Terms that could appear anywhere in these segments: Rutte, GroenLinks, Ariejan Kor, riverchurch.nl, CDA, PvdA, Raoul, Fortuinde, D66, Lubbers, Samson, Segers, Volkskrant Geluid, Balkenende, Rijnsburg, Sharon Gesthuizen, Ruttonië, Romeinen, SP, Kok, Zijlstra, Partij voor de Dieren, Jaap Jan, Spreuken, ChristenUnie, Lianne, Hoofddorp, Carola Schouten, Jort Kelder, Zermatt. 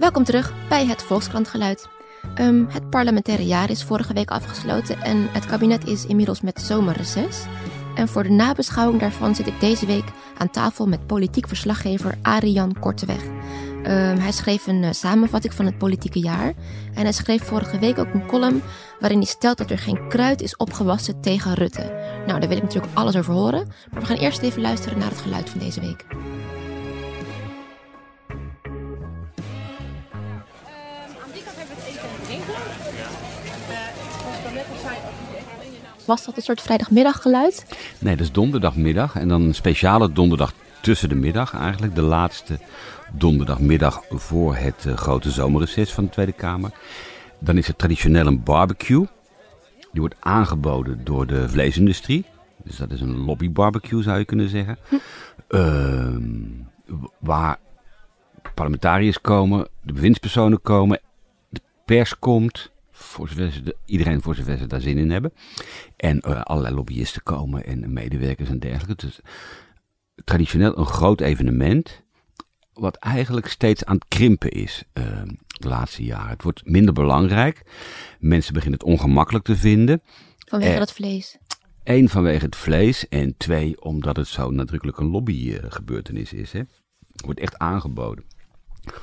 Welkom terug bij het Volkskrant Geluid. Het parlementaire jaar is vorige week afgesloten en het kabinet is inmiddels met zomerreces. En voor de nabeschouwing daarvan zit ik deze week aan tafel met politiek verslaggever Ariejan Kor. Hij schreef een samenvatting van het politieke jaar. En hij schreef vorige week ook een column waarin hij stelt dat er geen kruid is opgewassen tegen Rutte. Nou, daar wil ik natuurlijk alles over horen. Maar we gaan eerst even luisteren naar het geluid van deze week. Was dat een soort vrijdagmiddaggeluid? Nee, dat is donderdagmiddag. En dan een speciale donderdag tussen de middag. Eigenlijk de laatste donderdagmiddag voor het grote zomerreces van de Tweede Kamer. Dan is er traditioneel een barbecue. Die wordt aangeboden door de vleesindustrie. Dus dat is een lobbybarbecue, zou je kunnen zeggen. Waar parlementariërs komen, de bewindspersonen komen, de pers komt. Iedereen voor zover ze daar zin in hebben. En allerlei lobbyisten komen en medewerkers en dergelijke. Dus traditioneel een groot evenement wat eigenlijk steeds aan het krimpen is de laatste jaren. Het wordt minder belangrijk. Mensen beginnen het ongemakkelijk te vinden. Vanwege het vlees? 1, vanwege het vlees. En 2, omdat het zo nadrukkelijk een lobbygebeurtenis is. Hè. Het wordt echt aangeboden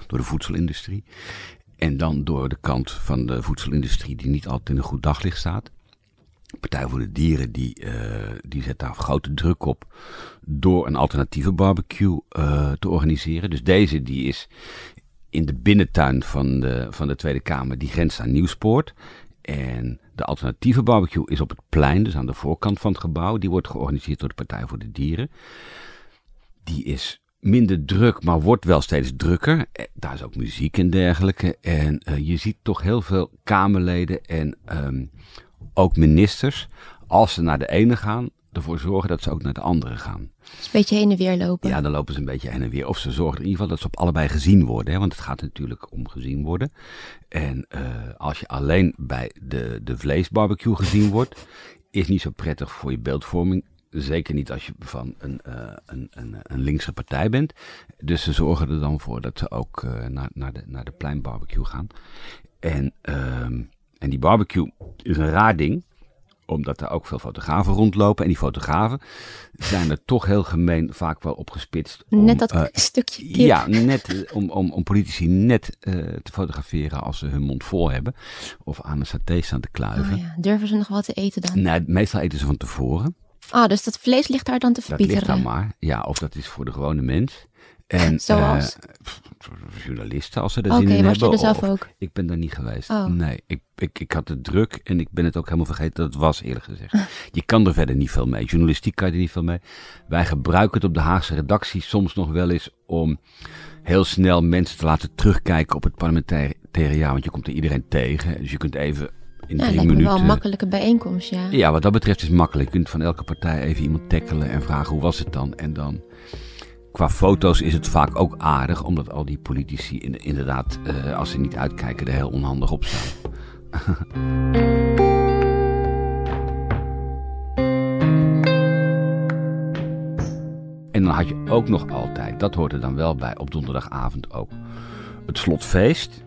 door de voedselindustrie. En dan door de kant van de voedselindustrie die niet altijd in een goed daglicht staat. Partij voor de Dieren die zet daar grote druk op door een alternatieve barbecue te organiseren. Dus deze die is in de binnentuin van de Tweede Kamer, die grenst aan Nieuwspoort. En de alternatieve barbecue is op het plein, dus aan de voorkant van het gebouw. Die wordt georganiseerd door de Partij voor de Dieren. Die is minder druk, maar wordt wel steeds drukker. Daar is ook muziek en dergelijke. En je ziet toch heel veel Kamerleden en ook ministers, als ze naar de ene gaan, ervoor zorgen dat ze ook naar de andere gaan. Dus een beetje heen en weer lopen. Ja, dan lopen ze een beetje heen en weer. Of ze zorgen in ieder geval dat ze op allebei gezien worden. Hè? Want het gaat natuurlijk om gezien worden. En als je alleen bij de vleesbarbecue gezien wordt, is niet zo prettig voor je beeldvorming. Zeker niet als je van een linkse partij bent. Dus ze zorgen er dan voor dat ze ook naar de pleinbarbecue gaan. En die barbecue is een raar ding, omdat daar ook veel fotografen rondlopen. En die fotografen zijn er toch heel gemeen vaak wel opgespitst. Net dat stukje kip. Ja, net om politici te fotograferen als ze hun mond vol hebben. Of aan een saté staan te kluiven. Oh ja. Durven ze nog wat te eten dan? Nee, meestal eten ze van tevoren. Dus dat vlees ligt daar dan te verpieteren? Dat ligt daar maar. Ja, of dat is voor de gewone mens. En zoals? Journalisten, als ze er zin in hebben. Oké, was je er zelf ook? Ik ben daar niet geweest. Oh. Nee, ik had het druk en ik ben het ook helemaal vergeten dat het was, eerlijk gezegd. Je kan er verder niet veel mee. Journalistiek kan je er niet veel mee. Wij gebruiken het op de Haagse redactie soms nog wel eens om heel snel mensen te laten terugkijken op het parlementaire jaar. Want je komt er iedereen tegen, dus je kunt even in 3 minuten. Wel een makkelijke bijeenkomst, ja. Ja, wat dat betreft is het makkelijk. Je kunt van elke partij even iemand tackelen en vragen hoe was het dan. En dan, qua foto's is het vaak ook aardig, omdat al die politici inderdaad, als ze niet uitkijken, er heel onhandig op staan. En dan had je ook nog altijd, dat hoort er dan wel bij, op donderdagavond ook, het slotfeest.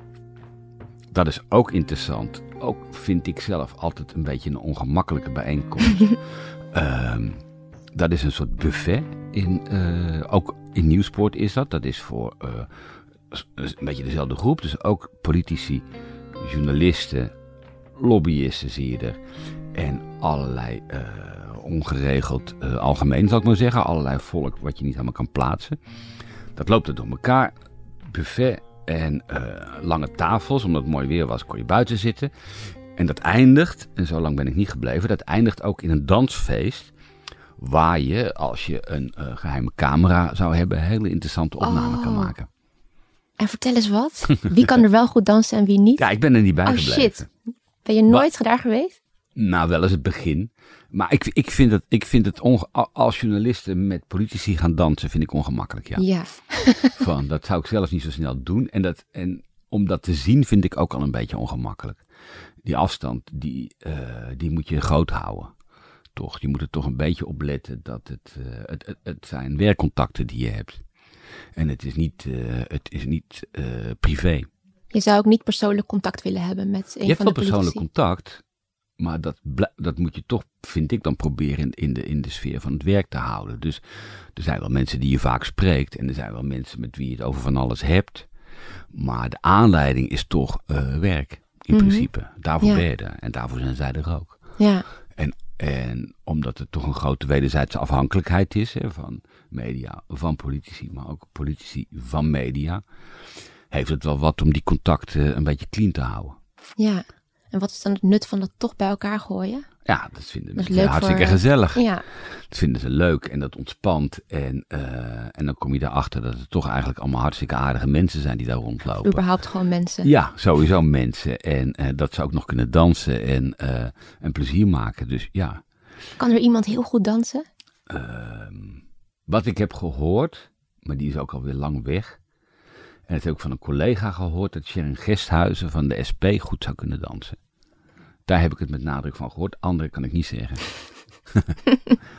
Dat is ook interessant. Ook vind ik zelf altijd een beetje een ongemakkelijke bijeenkomst. Dat is een soort buffet. Ook in Nieuwspoort is dat. Dat is voor een beetje dezelfde groep. Dus ook politici, journalisten, lobbyisten zie je er. En allerlei ongeregeld algemeen, zal ik maar zeggen. Allerlei volk wat je niet helemaal kan plaatsen. Dat loopt er door elkaar. Buffet. En lange tafels, omdat het mooi weer was, kon je buiten zitten. En dat eindigt, en zo lang ben ik niet gebleven, dat eindigt ook in een dansfeest. Waar je, als je een geheime camera zou hebben, een hele interessante opname kan maken. En vertel eens wat? Wie kan er wel goed dansen en wie niet? Ja, ik ben er niet bij gebleven. Shit. Ben je nooit daar geweest? Nou, wel eens het begin. Maar ik vind het als journalisten met politici gaan dansen, vind ik ongemakkelijk, ja. Ja. Van, dat zou ik zelf niet zo snel doen. En om dat te zien vind ik ook al een beetje ongemakkelijk. Die afstand, die moet je groot houden. Toch, je moet er toch een beetje op letten dat het zijn werkcontacten die je hebt. En het is niet privé. Je zou ook niet persoonlijk contact willen hebben met een van de politici. Je hebt wel persoonlijk contact, maar dat moet je toch, vind ik, dan proberen in de sfeer van het werk te houden. Dus er zijn wel mensen die je vaak spreekt en er zijn wel mensen met wie je het over van alles hebt. Maar de aanleiding is toch werk, in principe. Daarvoor ben je er en daarvoor zijn zij er ook. Ja. En omdat het toch een grote wederzijdse afhankelijkheid is, hè, van media, van politici, maar ook politici van media, heeft het wel wat om die contacten een beetje clean te houden. Ja, en wat is dan het nut van dat toch bij elkaar gooien? Ja, dat vinden mensen hartstikke gezellig. Ja. Dat vinden ze leuk en dat ontspant. En dan kom je erachter dat het toch eigenlijk allemaal hartstikke aardige mensen zijn die daar rondlopen. Of überhaupt gewoon mensen. Ja, sowieso mensen. En dat ze ook nog kunnen dansen en plezier maken. Dus ja. Kan er iemand heel goed dansen? Wat ik heb gehoord, maar die is ook alweer lang weg. En dat heb ik van een collega gehoord dat Sharon Gesthuizen van de SP goed zou kunnen dansen. Daar heb ik het met nadruk van gehoord. Anderen kan ik niet zeggen.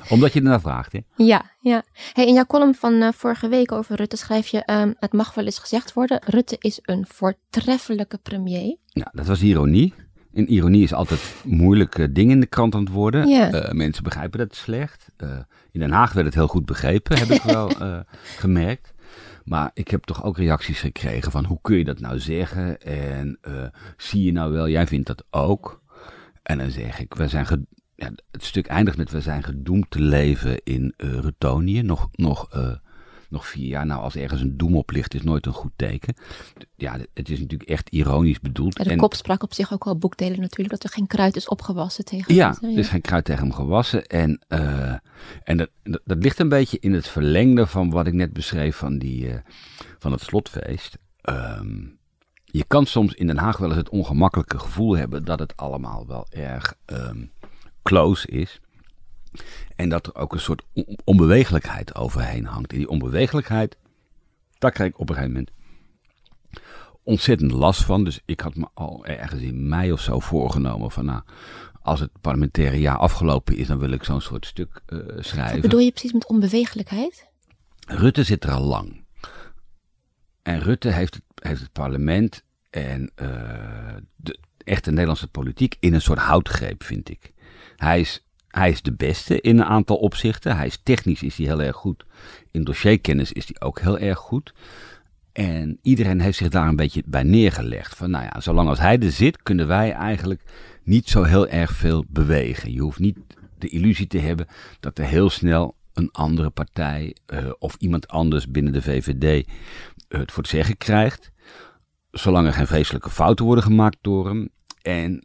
Omdat je ernaar vraagt, hè? Ja, ja. Hey, in jouw column van vorige week over Rutte schrijf je... het mag wel eens gezegd worden, Rutte is een voortreffelijke premier. Ja, dat was ironie. En ironie is altijd moeilijke dingen in de krant aan het worden. Ja. Mensen begrijpen dat slecht. In Den Haag werd het heel goed begrepen, heb ik wel gemerkt. Maar ik heb toch ook reacties gekregen van hoe kun je dat nou zeggen? En zie je nou wel, jij vindt dat ook. En dan zeg ik, het stuk eindigt met we zijn gedoemd te leven in Ruttonië. Nog 4 jaar. Nou, als ergens een doem op ligt, is nooit een goed teken. Ja, het is natuurlijk echt ironisch bedoeld. Ja, de kop sprak op zich ook al boekdelen natuurlijk, dat er geen kruid is opgewassen tegen hem. Ja, er is geen kruid tegen hem gewassen. En dat ligt een beetje in het verlengde van wat ik net beschreef van het slotfeest. Je kan soms in Den Haag wel eens het ongemakkelijke gevoel hebben dat het allemaal wel erg close is. En dat er ook een soort onbewegelijkheid overheen hangt. En die onbewegelijkheid, daar krijg ik op een gegeven moment ontzettend last van. Dus ik had me al ergens in mei of zo voorgenomen van nou, als het parlementaire jaar afgelopen is, dan wil ik zo'n soort stuk schrijven. Wat bedoel je precies met onbewegelijkheid? Rutte zit er al lang. En Rutte heeft het parlement en de echte Nederlandse politiek in een soort houtgreep, vind ik. Hij is de beste in een aantal opzichten. Technisch is hij heel erg goed. In dossierkennis is hij ook heel erg goed. En iedereen heeft zich daar een beetje bij neergelegd. Van nou ja, zolang als hij er zit, kunnen wij eigenlijk niet zo heel erg veel bewegen. Je hoeft niet de illusie te hebben dat er heel snel een andere partij of iemand anders binnen de VVD het voor het zeggen krijgt. Zolang er geen vreselijke fouten worden gemaakt door hem. En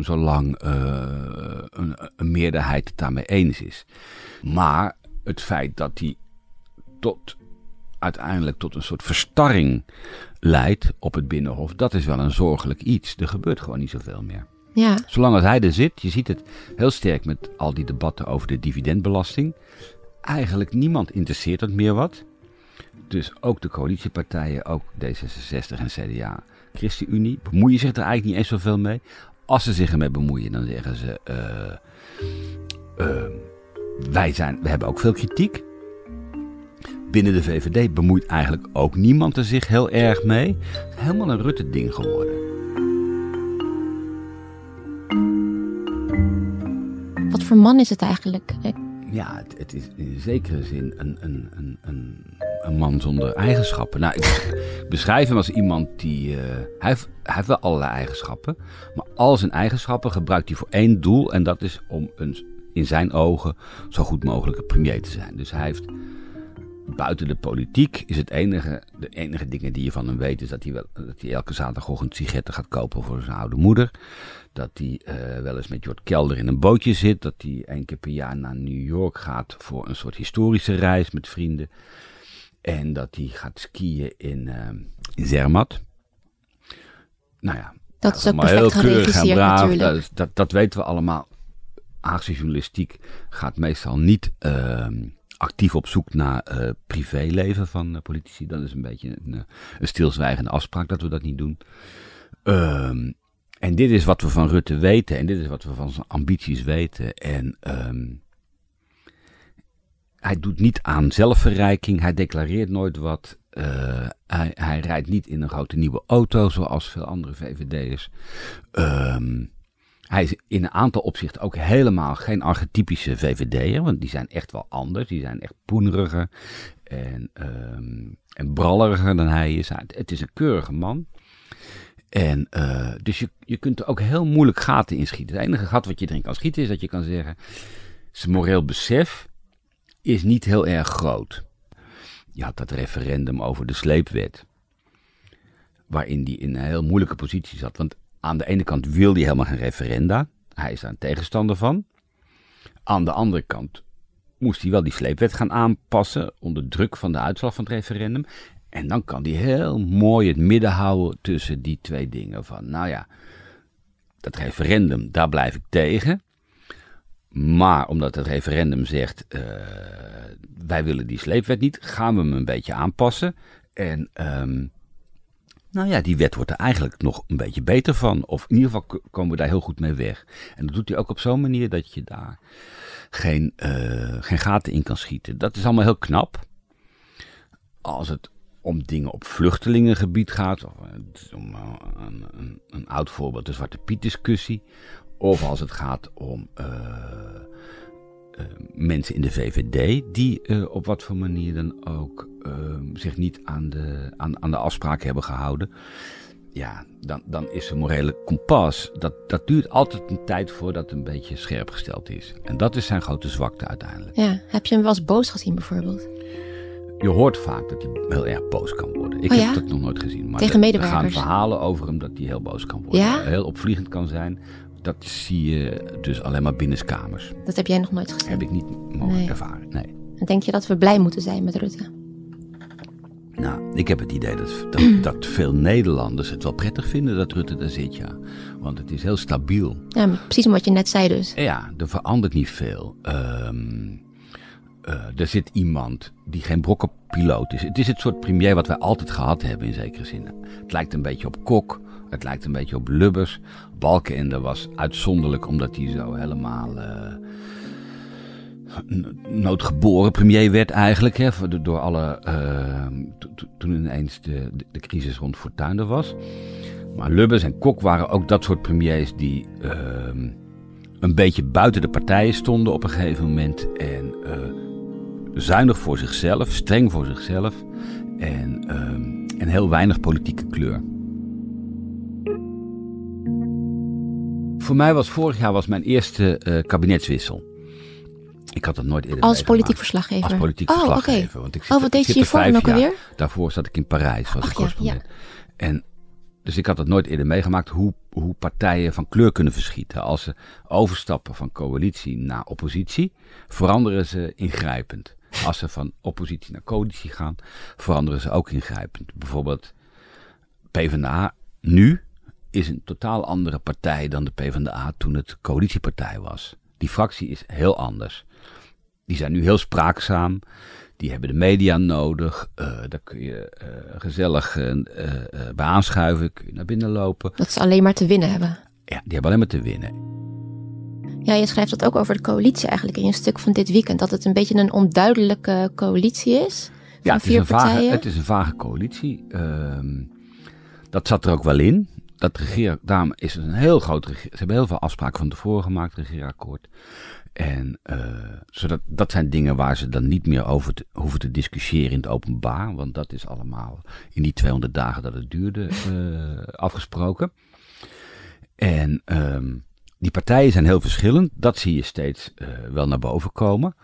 zolang een meerderheid het daarmee eens is. Maar het feit dat hij uiteindelijk tot een soort verstarring leidt op het Binnenhof, dat is wel een zorgelijk iets. Er gebeurt gewoon niet zoveel meer. Ja. Zolang als hij er zit, je ziet het heel sterk met al die debatten over de dividendbelasting. Eigenlijk niemand interesseert het meer wat. Dus ook de coalitiepartijen, ook D66 en CDA... ChristenUnie bemoeien zich er eigenlijk niet eens zoveel mee. Als ze zich ermee bemoeien, dan zeggen ze... We hebben ook veel kritiek. Binnen de VVD bemoeit eigenlijk ook niemand er zich heel erg mee. Helemaal een Rutte-ding geworden. Wat voor man is het eigenlijk? Ja, het is in zekere zin een man zonder eigenschappen. Nou, ik beschrijf hem als iemand die... Hij heeft wel allerlei eigenschappen. Maar al zijn eigenschappen gebruikt hij voor één doel. En dat is om in zijn ogen zo goed mogelijk een premier te zijn. Dus hij heeft... Buiten de politiek is de enige dingen die je van hem weet... is dat hij elke zaterdagochtend sigaretten gaat kopen voor zijn oude moeder. Dat hij wel eens met Jort Kelder in een bootje zit. Dat hij 1 keer per jaar naar New York gaat voor een soort historische reis met vrienden. En dat hij gaat skiën in Zermatt. Nou ja, dat is ook perfect geregisseerd natuurlijk. Dat weten we allemaal. Haagse journalistiek gaat meestal niet... actief op zoek naar privéleven van politici. Dat is een beetje een stilzwijgende afspraak dat we dat niet doen. En dit is wat we van Rutte weten. En dit is wat we van zijn ambities weten. En hij doet niet aan zelfverrijking. Hij declareert nooit wat. Hij rijdt niet in een grote nieuwe auto, zoals veel andere VVD'ers. Hij is in een aantal opzichten ook helemaal geen archetypische VVD'er, want die zijn echt wel anders. Die zijn echt poeneriger en bralleriger dan hij is. Het is een keurige man. En dus je kunt er ook heel moeilijk gaten in schieten. Het enige gat wat je erin kan schieten is dat je kan zeggen, zijn moreel besef is niet heel erg groot. Je had dat referendum over de sleepwet, waarin hij in een heel moeilijke positie zat. Want aan de ene kant wil hij helemaal geen referenda. Hij is daar een tegenstander van. Aan de andere kant moest hij wel die sleepwet gaan aanpassen onder druk van de uitslag van het referendum. En dan kan hij heel mooi het midden houden tussen die twee dingen. Van nou ja, dat referendum, daar blijf ik tegen. Maar omdat het referendum zegt, wij willen die sleepwet niet, gaan we hem een beetje aanpassen. En nou ja, die wet wordt er eigenlijk nog een beetje beter van. Of in ieder geval komen we daar heel goed mee weg. En dat doet hij ook op zo'n manier dat je daar geen gaten in kan schieten. Dat is allemaal heel knap. Als het om dingen op vluchtelingengebied gaat, of om een oud voorbeeld, de Zwarte Piet discussie. Of als het gaat om mensen in de VVD die op wat voor manier dan ook zich niet aan de afspraken hebben gehouden. Ja, dan is zijn morele kompas. Dat duurt altijd een tijd voordat het een beetje scherp gesteld is. En dat is zijn grote zwakte uiteindelijk. Ja, heb je hem wel eens boos gezien bijvoorbeeld? Je hoort vaak dat hij heel erg boos kan worden. Ik heb dat nog nooit gezien. Maar tegen medewerkers? Er gaan verhalen over hem dat hij heel boos kan worden. Ja? Heel opvliegend kan zijn. Dat zie je dus alleen maar binnenskamers. Dat heb jij nog nooit gezien? Heb ik niet mogen ervaren, nee. En denk je dat we blij moeten zijn met Rutte? Nou, ik heb het idee dat veel Nederlanders het wel prettig vinden dat Rutte daar zit, ja. Want het is heel stabiel. Ja, precies om wat je net zei dus. Ja, er verandert niet veel. Er zit iemand die geen brokkenpiloot is. Het is het soort premier wat wij altijd gehad hebben in zekere zin. Het lijkt een beetje op Kok. Het lijkt een beetje op Lubbers. Balkenende was uitzonderlijk omdat hij zo helemaal noodgeboren premier werd eigenlijk. Hè, door alle toen ineens de crisis rond Fortuinde was. Maar Lubbers en Kok waren ook dat soort premiers die een beetje buiten de partijen stonden op een gegeven moment. En zuinig voor zichzelf, streng voor zichzelf en heel weinig politieke kleur. Voor mij was vorig jaar mijn eerste kabinetswissel. Ik had dat nooit eerder meegemaakt. Als politiek verslaggever? Als politiek verslaggever. Okay. Want ik zat, wat deed je hiervoor dan ook alweer? Daarvoor zat ik in Parijs, was ik correspondent. Ja. En dus ik had dat nooit eerder meegemaakt hoe partijen van kleur kunnen verschieten. Als ze overstappen van coalitie naar oppositie, veranderen ze ingrijpend. Als ze van oppositie naar coalitie gaan, veranderen ze ook ingrijpend. Bijvoorbeeld PvdA nu is een totaal andere partij dan de PvdA toen het coalitiepartij was. Die fractie is heel anders. Die zijn nu heel spraakzaam. Die hebben de media nodig. Daar kun je gezellig bij aanschuiven. Kun je naar binnen lopen. Dat ze alleen maar te winnen hebben. Ja, die hebben alleen maar te winnen. Ja, je schrijft dat ook over de coalitie eigenlijk in een stuk van dit weekend. Dat het een beetje een onduidelijke coalitie is. Ja, het is een vage coalitie. Dat zat er ook wel in. Dat daarom is het een heel groot regeerakkoord. Ze hebben heel veel afspraken van tevoren gemaakt, regeerakkoord. En dat zijn dingen waar ze dan niet meer over hoeven te discussiëren in het openbaar. Want dat is allemaal in die 200 dagen dat het duurde afgesproken. En die partijen zijn heel verschillend. Dat zie je steeds wel naar boven komen.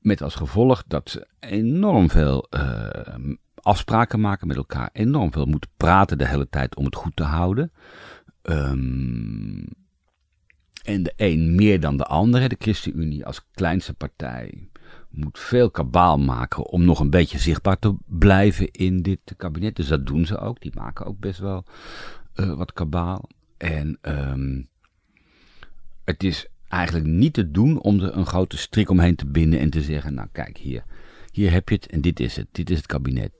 Met als gevolg dat ze enorm veel afspraken maken met elkaar, enorm veel moeten praten de hele tijd om het goed te houden. En de een meer dan de andere. De ChristenUnie als kleinste partij moet veel kabaal maken om nog een beetje zichtbaar te blijven in dit kabinet. Dus dat doen ze ook. Die maken ook best wel wat kabaal. En het is eigenlijk niet te doen om er een grote strik omheen te binden en te zeggen, nou kijk hier, hier heb je het en dit is het kabinet.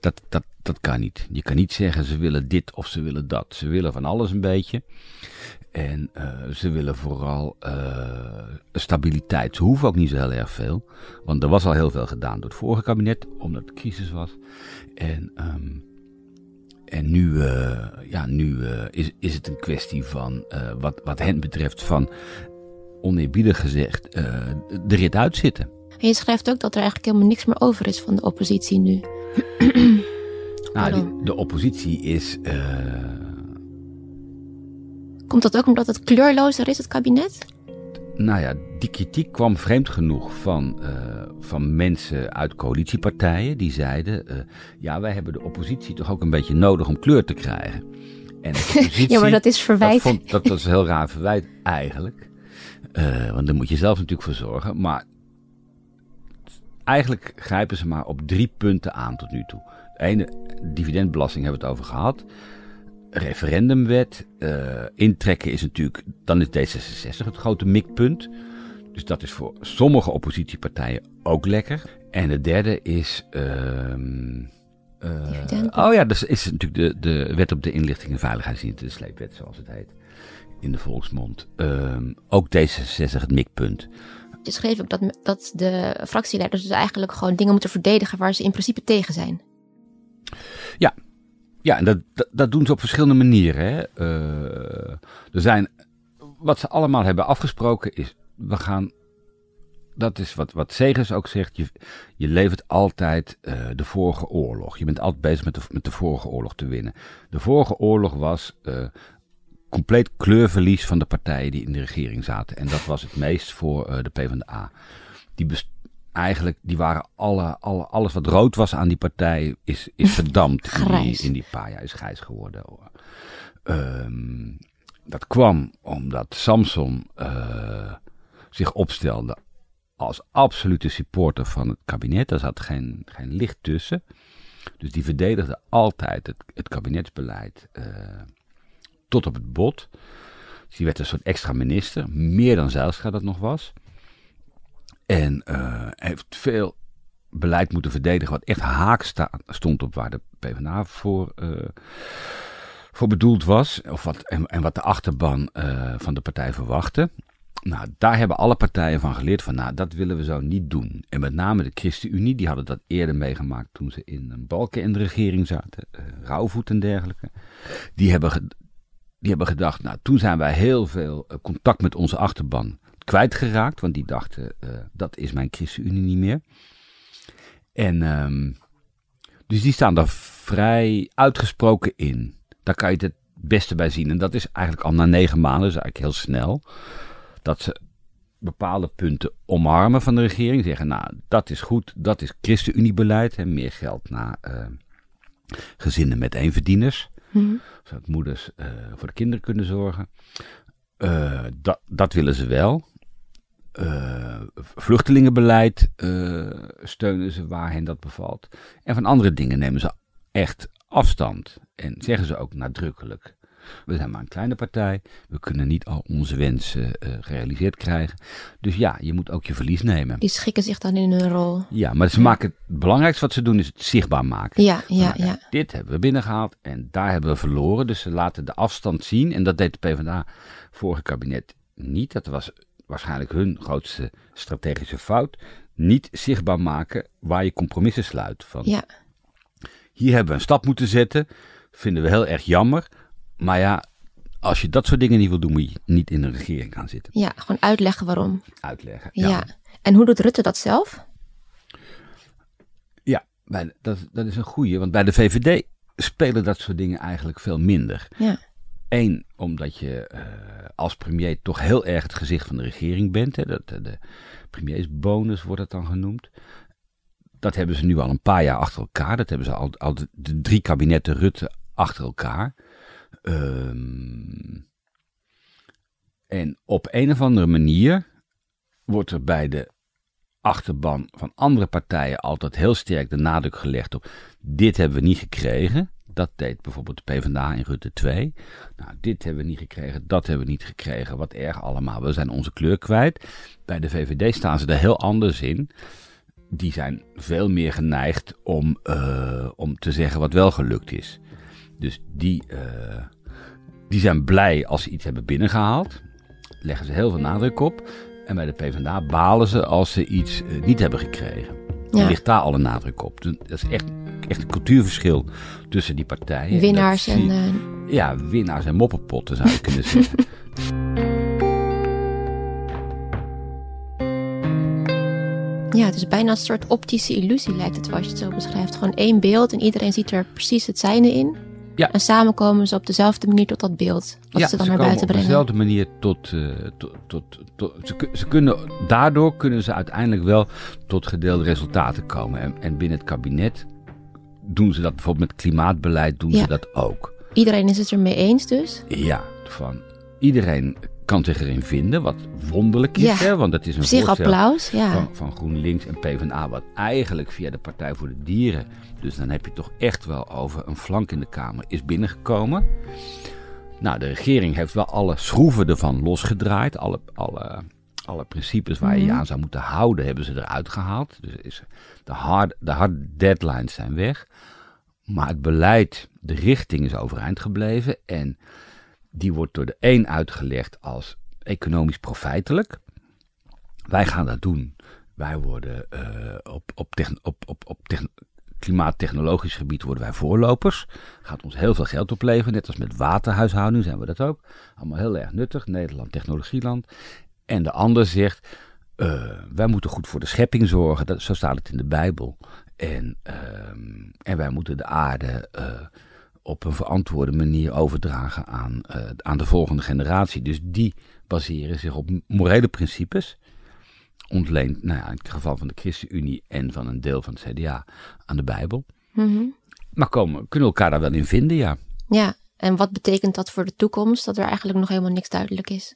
Dat kan niet. Je kan niet zeggen ze willen dit of ze willen dat. Ze willen van alles een beetje. En ze willen vooral stabiliteit. Ze hoeven ook niet zo heel erg veel. Want er was al heel veel gedaan door het vorige kabinet, omdat het crisis was. En nu, is het een kwestie van, wat hen betreft, van oneerbiedig gezegd, de rit uitzitten. En je schrijft ook dat er eigenlijk helemaal niks meer over is van de oppositie nu. De oppositie is... Komt dat ook omdat het kleurlozer is, het kabinet? Die kritiek kwam vreemd genoeg van mensen uit coalitiepartijen. Die zeiden, wij hebben de oppositie toch ook een beetje nodig om kleur te krijgen. En de oppositie, ja, maar dat is verwijt. Dat was een heel raar verwijt eigenlijk. Want daar moet je zelf natuurlijk voor zorgen. Maar eigenlijk grijpen ze maar op 3 punten aan tot nu toe. De ene, dividendbelasting hebben we het over gehad. Referendumwet, intrekken is natuurlijk, dan is D66 het grote mikpunt. Dus dat is voor sommige oppositiepartijen ook lekker. En het derde is... dat is natuurlijk de wet op de inlichting en veiligheidsdienst, de sleepwet zoals het heet, in de volksmond. Ook D66 het mikpunt. Je schreef ook dat de fractieleiders dus eigenlijk gewoon dingen moeten verdedigen waar ze in principe tegen zijn. Ja, en dat doen ze op verschillende manieren. Hè. Wat ze allemaal hebben afgesproken is, we gaan, dat is wat Segers ook zegt, je levert altijd de vorige oorlog. Je bent altijd bezig met de vorige oorlog te winnen. De vorige oorlog was compleet kleurverlies van de partijen die in de regering zaten. En dat was het meest voor de PvdA. Die waren alles wat rood was aan die partij is verdampt in die paar jaar, is grijs geworden. Dat kwam omdat Samson zich opstelde als absolute supporter van het kabinet. Daar zat geen licht tussen. Dus die verdedigde altijd het kabinetsbeleid tot op het bot. Dus die werd een soort extra minister, meer dan Zijlstra dat nog was. En heeft veel beleid moeten verdedigen wat echt haak stond op waar de PvdA voor bedoeld was. En wat de achterban van de partij verwachtte. Daar hebben alle partijen van geleerd van dat willen we zo niet doen. En met name de ChristenUnie, die hadden dat eerder meegemaakt toen ze in een Balkenende regering zaten. Rauwvoet en dergelijke. Die hebben gedacht, toen zijn wij heel veel contact met onze achterban kwijtgeraakt, want die dachten, dat is mijn ChristenUnie niet meer. En dus die staan daar vrij uitgesproken in. Daar kan je het beste bij zien. En dat is eigenlijk al na 9 maanden, dus eigenlijk heel snel, dat ze bepaalde punten omarmen van de regering. Zeggen, dat is goed, dat is ChristenUnie-beleid. En meer geld naar gezinnen met eenverdieners. Mm-hmm. Zodat moeders voor de kinderen kunnen zorgen. Dat willen ze wel. Vluchtelingenbeleid steunen ze waar hen dat bevalt. En van andere dingen nemen ze echt afstand. En zeggen ze ook nadrukkelijk. We zijn maar een kleine partij. We kunnen niet al onze wensen gerealiseerd krijgen. Dus je moet ook je verlies nemen. Die schikken zich dan in hun rol. Ja, maar ze maken het belangrijkste wat ze doen is het zichtbaar maken. Ja. Dit hebben we binnengehaald en daar hebben we verloren. Dus ze laten de afstand zien. En dat deed de PvdA vorige kabinet niet. Dat was waarschijnlijk hun grootste strategische fout. Niet zichtbaar maken waar je compromissen sluit. Hier hebben we een stap moeten zetten. Vinden we heel erg jammer. Maar als je dat soort dingen niet wil doen, moet je niet in de regering gaan zitten. Ja, gewoon uitleggen waarom. Uitleggen, ja. En hoe doet Rutte dat zelf? Ja, dat is een goeie. Want bij de VVD spelen dat soort dingen eigenlijk veel minder. Ja. Eén, omdat je als premier toch heel erg het gezicht van de regering bent. Hè, de premiersbonus wordt dat dan genoemd. Dat hebben ze nu al een paar jaar achter elkaar. Dat hebben ze al de 3 kabinetten Rutte achter elkaar. En op een of andere manier wordt er bij de achterban van andere partijen altijd heel sterk de nadruk gelegd op dit hebben we niet gekregen. Dat deed bijvoorbeeld de PvdA in Rutte 2. Dit hebben we niet gekregen, dat hebben we niet gekregen. Wat erg allemaal, we zijn onze kleur kwijt. Bij de VVD staan ze er heel anders in. die zijn veel meer geneigd om te zeggen wat wel gelukt is. Dus die zijn blij als ze iets hebben binnengehaald. Leggen ze heel veel nadruk op. En bij de PvdA balen ze als ze iets niet hebben gekregen. Dan ligt daar al een nadruk op. Dat is echt een cultuurverschil tussen die partijen. Winnaars en... Ja, winnaars en moppenpotten zou je kunnen zeggen. Ja, het is bijna een soort optische illusie lijkt het, als je het zo beschrijft. Gewoon één beeld en iedereen ziet er precies het zijne in. Ja. En samen komen ze op dezelfde manier tot dat beeld. Als ze dan naar buiten brengen. Ja, op dezelfde manier Daardoor kunnen ze uiteindelijk wel tot gedeelde resultaten komen. En binnen het kabinet doen ze dat bijvoorbeeld met klimaatbeleid, doen ze dat ook. Iedereen is het ermee eens dus? Ja, van iedereen kan zich erin vinden, wat wonderlijk is. Ja. Hè? Want dat is een voorstel applaus, van GroenLinks en PvdA, wat eigenlijk via de Partij voor de Dieren, dus dan heb je toch echt wel over een flank in de Kamer, is binnengekomen. Nou, de regering heeft wel alle schroeven ervan losgedraaid. Alle principes waar je aan zou moeten houden, hebben ze eruit gehaald. Dus de harde deadlines zijn weg. Maar het beleid, de richting is overeind gebleven en die wordt door de een uitgelegd als economisch profijtelijk. Wij gaan dat doen. Wij worden op klimaattechnologisch gebied worden wij voorlopers. Gaat ons heel veel geld opleveren. Net als met waterhuishouding zijn we dat ook. Allemaal heel erg nuttig. Nederland, technologieland. En de ander zegt, wij moeten goed voor de schepping zorgen. Zo staat het in de Bijbel. En wij moeten de aarde op een verantwoorde manier overdragen aan de volgende generatie. Dus die baseren zich op morele principes. Ontleend, in het geval van de ChristenUnie en van een deel van het CDA aan de Bijbel. Mm-hmm. Maar kunnen elkaar daar wel in vinden, ja. Ja, en wat betekent dat voor de toekomst? Dat er eigenlijk nog helemaal niks duidelijk is.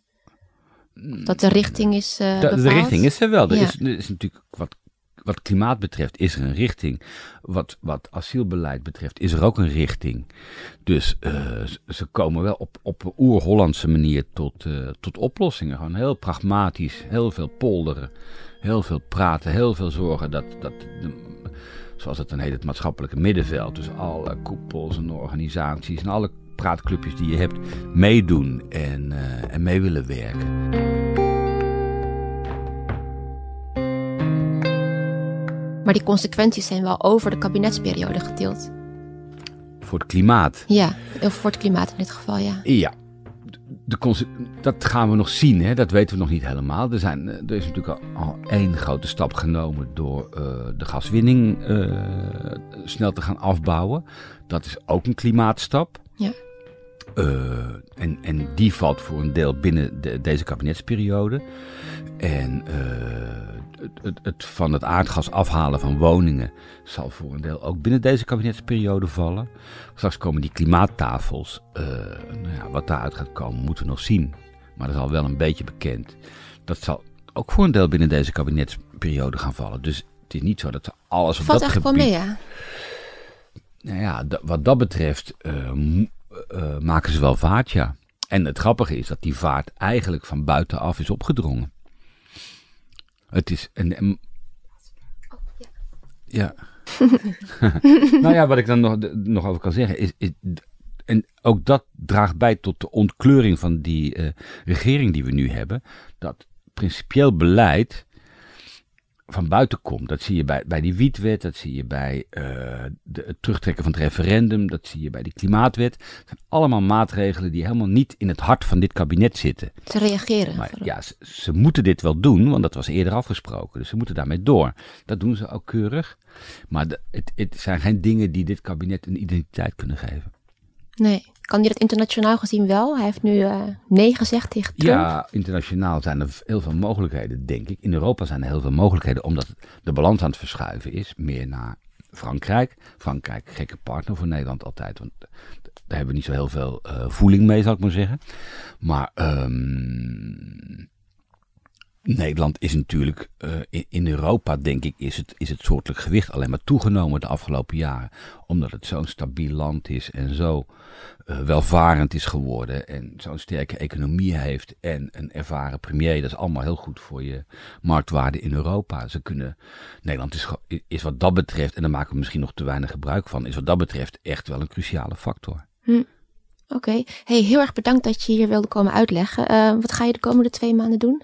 Dat de richting is bepaald? De richting is er wel. Er is natuurlijk wat klimaat betreft is er een richting. Wat asielbeleid betreft is er ook een richting. Dus ze komen wel op een oer-Hollandse manier tot oplossingen. Gewoon heel pragmatisch, heel veel polderen, heel veel praten, heel veel zorgen dat zoals het dan heet, het maatschappelijke middenveld. Dus alle koepels en organisaties en alle praatclubjes die je hebt meedoen en mee willen werken. Maar die consequenties zijn wel over de kabinetsperiode gedeeld. Voor het klimaat? Ja, of voor het klimaat in dit geval, ja. Ja, dat gaan we nog zien, hè? Dat weten we nog niet helemaal. Er is natuurlijk al één grote stap genomen door de gaswinning snel te gaan afbouwen. Dat is ook een klimaatstap. Ja. En die valt voor een deel binnen deze kabinetsperiode. En het van het aardgas afhalen van woningen zal voor een deel ook binnen deze kabinetsperiode vallen. Straks komen die klimaattafels. Wat daaruit gaat komen moeten we nog zien. Maar dat is al wel een beetje bekend. Dat zal ook voor een deel binnen deze kabinetsperiode gaan vallen. Dus het is niet zo dat ze alles op dat gebied... Valt eigenlijk wel mee, ja? Nou ja, wat dat betreft... maken ze wel vaart, ja. En het grappige is dat die vaart eigenlijk van buitenaf is opgedrongen. Het is een... Oh, ja. Nou ja, wat ik dan nog over kan zeggen is... En ook dat draagt bij tot de ontkleuring van die regering die we nu hebben. Dat principieel beleid van buiten komt. Dat zie je bij die wietwet, dat zie je bij het terugtrekken van het referendum, dat zie je bij die klimaatwet. Het zijn allemaal maatregelen die helemaal niet in het hart van dit kabinet zitten. Te reageren. Maar, ja, ze moeten dit wel doen, want dat was eerder afgesproken. Dus ze moeten daarmee door. Dat doen ze ook keurig. Maar het zijn geen dingen die dit kabinet een identiteit kunnen geven. Nee. Kan hij dat internationaal gezien wel? Hij heeft nu nee gezegd tegen Trump. Ja, internationaal zijn er heel veel mogelijkheden, denk ik. In Europa zijn er heel veel mogelijkheden, omdat de balans aan het verschuiven is. Meer naar Frankrijk. Frankrijk, gekke partner voor Nederland altijd. Want daar hebben we niet zo heel veel voeling mee, zal ik maar zeggen. Maar Nederland is natuurlijk, in Europa denk ik, is het soortelijk gewicht alleen maar toegenomen de afgelopen jaren. Omdat het zo'n stabiel land is en zo welvarend is geworden en zo'n sterke economie heeft en een ervaren premier. Dat is allemaal heel goed voor je marktwaarde in Europa. Nederland is wat dat betreft, en daar maken we misschien nog te weinig gebruik van, is wat dat betreft echt wel een cruciale factor. Oké. Hey, heel erg bedankt dat je hier wilde komen uitleggen. Wat ga je de komende 2 maanden doen?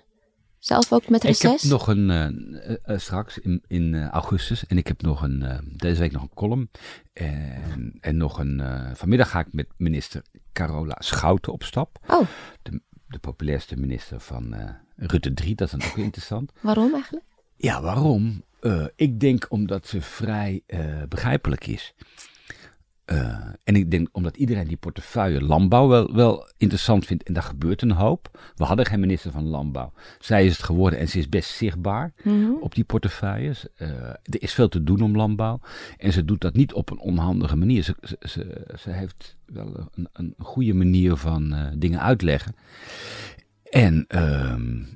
Zelf ook met reces? Ik heb nog een, straks in augustus. En ik heb nog een, deze week nog een column. En nog een, vanmiddag ga ik met minister Carola Schouten op stap. Oh. De populairste minister van Rutte 3. Dat is dan ook interessant. Waarom eigenlijk? Ja, waarom? Ik denk omdat ze vrij begrijpelijk is. En ik denk omdat iedereen die portefeuille landbouw wel interessant vindt. En daar gebeurt een hoop. We hadden geen minister van landbouw. Zij is het geworden en ze is best zichtbaar op die portefeuilles. Er is veel te doen om landbouw. En ze doet dat niet op een onhandige manier. Ze heeft wel een goede manier van dingen uitleggen. En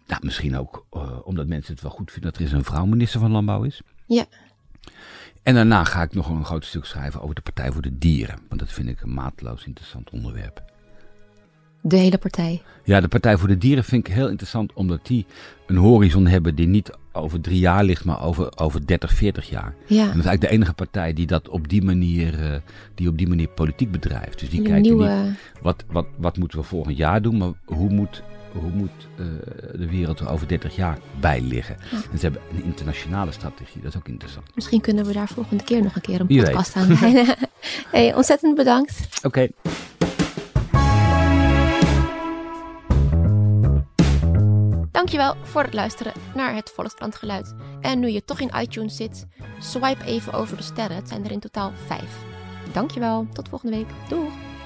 nou, misschien ook omdat mensen het wel goed vinden dat er eens een vrouw minister van landbouw is. Ja. En daarna ga ik nog een groot stuk schrijven over de Partij voor de Dieren. Want dat vind ik een maatloos interessant onderwerp. De hele partij? Ja, de Partij voor de Dieren vind ik heel interessant. Omdat die een horizon hebben die niet over 3 jaar ligt, maar over 30, 40 jaar. Ja. En dat is eigenlijk de enige partij die dat op die manier, politiek bedrijft. Dus die kijkt niet wat moeten we volgend jaar doen, maar hoe moet de wereld er over 30 jaar bij liggen? Ja. En ze hebben een internationale strategie, dat is ook interessant. Misschien kunnen we daar volgende keer nog een keer een podcast aan leiden. Hey, ontzettend bedankt. Oké. Dankjewel voor het luisteren naar het Volkskrant Geluid. En nu je toch in iTunes zit, swipe even over de sterren. Het zijn er in totaal 5. Dankjewel, tot volgende week. Doeg!